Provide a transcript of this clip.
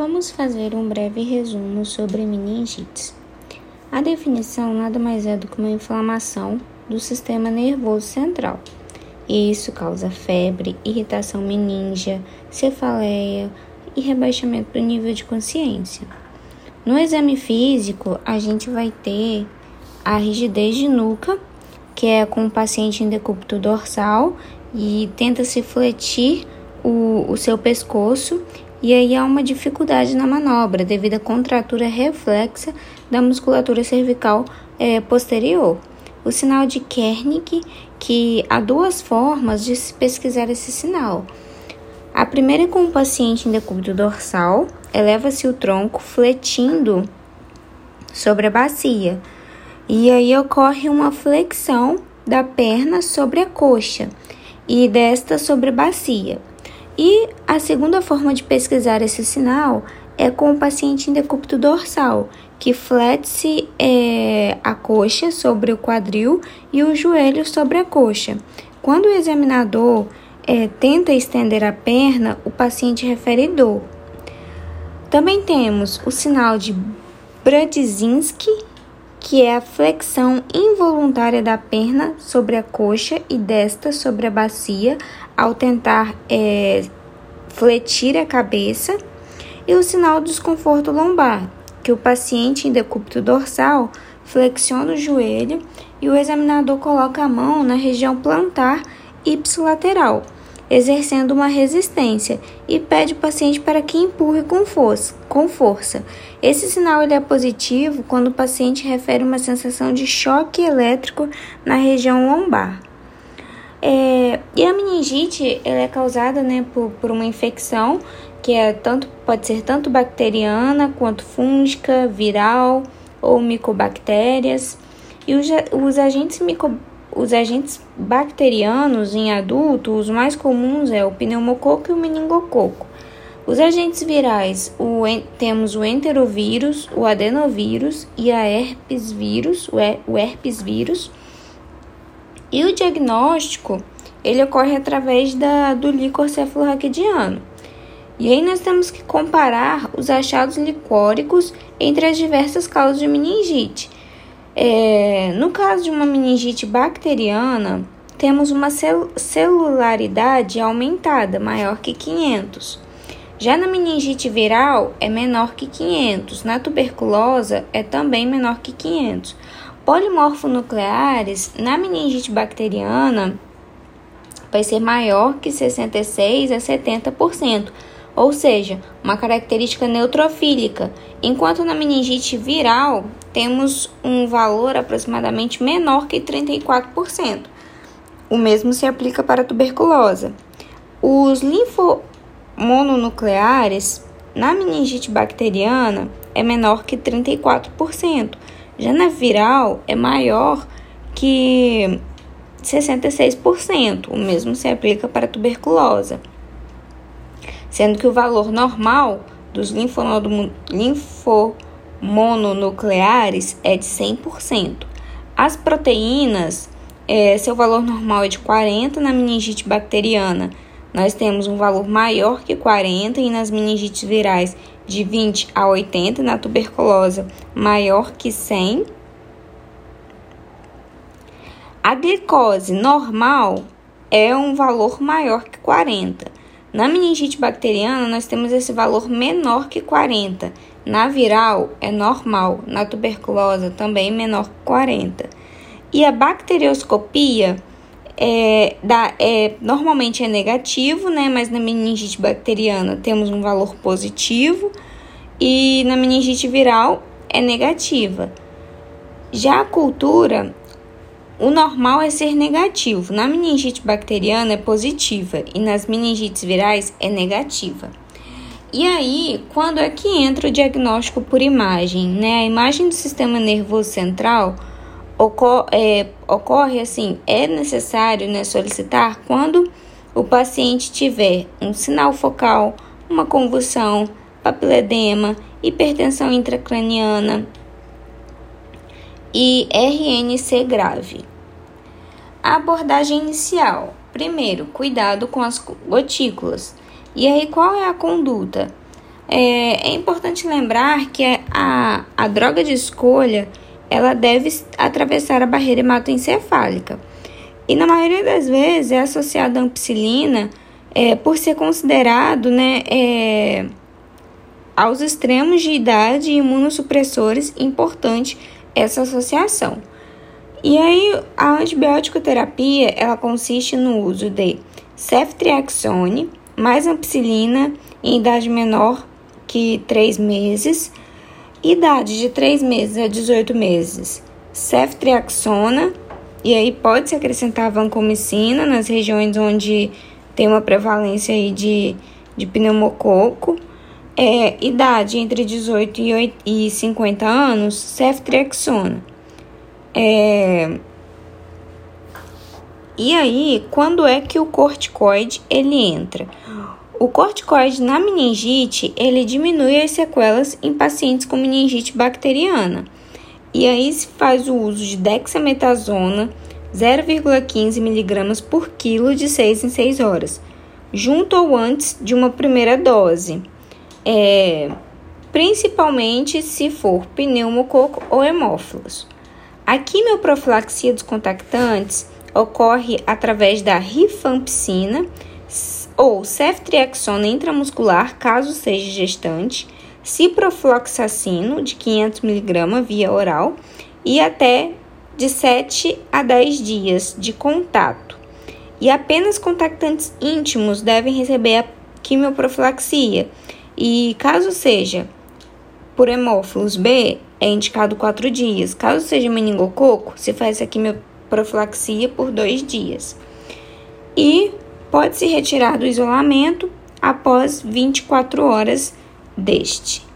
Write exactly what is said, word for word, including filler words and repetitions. Vamos fazer um breve resumo sobre meningites. A definição nada mais é do que uma inflamação do sistema nervoso central. E isso causa febre, irritação meníngia, cefaleia e rebaixamento do nível de consciência. No exame físico, a gente vai ter a rigidez de nuca, que é com o paciente em decúbito dorsal e tenta-se fletir o, o seu pescoço, e aí há uma dificuldade na manobra devido à contratura reflexa da musculatura cervical eh, posterior. O sinal de Kernig, que há duas formas de se pesquisar esse sinal. A primeira é com o paciente em decúbito dorsal, eleva-se o tronco fletindo sobre a bacia. E aí ocorre uma flexão da perna sobre a coxa e desta sobre a bacia. E a segunda forma de pesquisar esse sinal é com o paciente em decúbito dorsal, que flete-se é, a coxa sobre o quadril e o joelho sobre a coxa. Quando o examinador é, tenta estender a perna, o paciente refere dor. Também temos o sinal de Brudzinski, que é a flexão involuntária da perna sobre a coxa e desta sobre a bacia ao tentar é, fletir a cabeça, e o sinal do desconforto lombar, que o paciente em decúbito dorsal flexiona o joelho e o examinador coloca a mão na região plantar ipsilateral, exercendo uma resistência, e pede o paciente para que empurre com força. Com força. Esse sinal ele é positivo quando o paciente refere uma sensação de choque elétrico na região lombar. É, e a meningite ela é causada, né, por, por uma infecção que é tanto, pode ser tanto bacteriana quanto fúngica, viral ou micobactérias. E os, os agentes micobacterianos Os agentes bacterianos em adulto, os mais comuns é o pneumococo e o meningococo. Os agentes virais, o, temos o enterovírus, o adenovírus e a herpesvírus, o, her, o herpesvírus. E o diagnóstico, ele ocorre através da, do líquor cefalorraquidiano. E aí nós temos que comparar os achados licóricos entre as diversas causas de meningite. É, no caso de uma meningite bacteriana, temos uma cel- celularidade aumentada, maior que quinhentos. Já na meningite viral, é menor que quinhentos. Na tuberculosa, é também menor que quinhentos. Polimorfonucleares, na meningite bacteriana, vai ser maior que sessenta e seis por cento a setenta por cento. Ou seja, uma característica neutrofílica, enquanto na meningite viral temos um valor aproximadamente menor que trinta e quatro por cento. O mesmo se aplica para a tuberculose. Os linfomononucleares na meningite bacteriana é menor que trinta e quatro por cento, já na viral é maior que sessenta e seis por cento, o mesmo se aplica para a tuberculose. Sendo que o valor normal dos linfomononucleares é de cem por cento. As proteínas, é, seu valor normal é de quarenta por cento na meningite bacteriana. Nós temos um valor maior que quarenta por cento e nas meningites virais de vinte por cento a oitenta por cento, na tuberculose maior que cem por cento. A glicose normal é um valor maior que quarenta por cento. Na meningite bacteriana, nós temos esse valor menor que quarenta. Na viral, é normal. Na tuberculose, também menor que quarenta. E a bacterioscopia, é, dá, é, normalmente é negativo, né? Mas na meningite bacteriana, temos um valor positivo. E na meningite viral, é negativa. Já a cultura, o normal é ser negativo, na meningite bacteriana é positiva e nas meningites virais é negativa. E aí, quando é que entra o diagnóstico por imagem, né? A imagem do sistema nervoso central ocorre, é, ocorre assim, é necessário, né, solicitar quando o paciente tiver um sinal focal, uma convulsão, papiledema, hipertensão intracraniana e R N C grave. A abordagem inicial. Primeiro, cuidado com as gotículas. E aí, qual é a conduta? É, é importante lembrar que a, a droga de escolha, ela deve atravessar a barreira hematoencefálica. E na maioria das vezes é associada à ampicilina é, por ser considerado, né, é, aos extremos de idade e imunossupressores, importante essa associação. E aí a antibiótico-terapia, ela consiste no uso de ceftriaxone mais ampicilina em idade menor que três meses, idade de três meses a dezoito meses, ceftriaxona, e aí pode-se acrescentar vancomicina nas regiões onde tem uma prevalência aí de, de pneumococo, é, idade entre dezoito e cinquenta anos, ceftriaxona. É... E aí, quando é que o corticoide ele entra? O corticoide na meningite, ele diminui as sequelas em pacientes com meningite bacteriana. E aí se faz o uso de dexametasona, zero vírgula quinze miligramas por quilo de seis em seis horas, junto ou antes de uma primeira dose, é, principalmente se for pneumococo ou hemófilos. A quimioprofilaxia dos contactantes ocorre através da rifampicina, ou ceftriaxona intramuscular, caso seja gestante, ciprofloxacino de quinhentos miligramas via oral e até de sete a dez dias de contato. E apenas contactantes íntimos devem receber a quimioprofilaxia. E caso seja por hemófilos B, é indicado quatro dias. Caso seja meningococo, se faz a quimioprofilaxia por dois dias. E pode-se retirar do isolamento após vinte e quatro horas deste.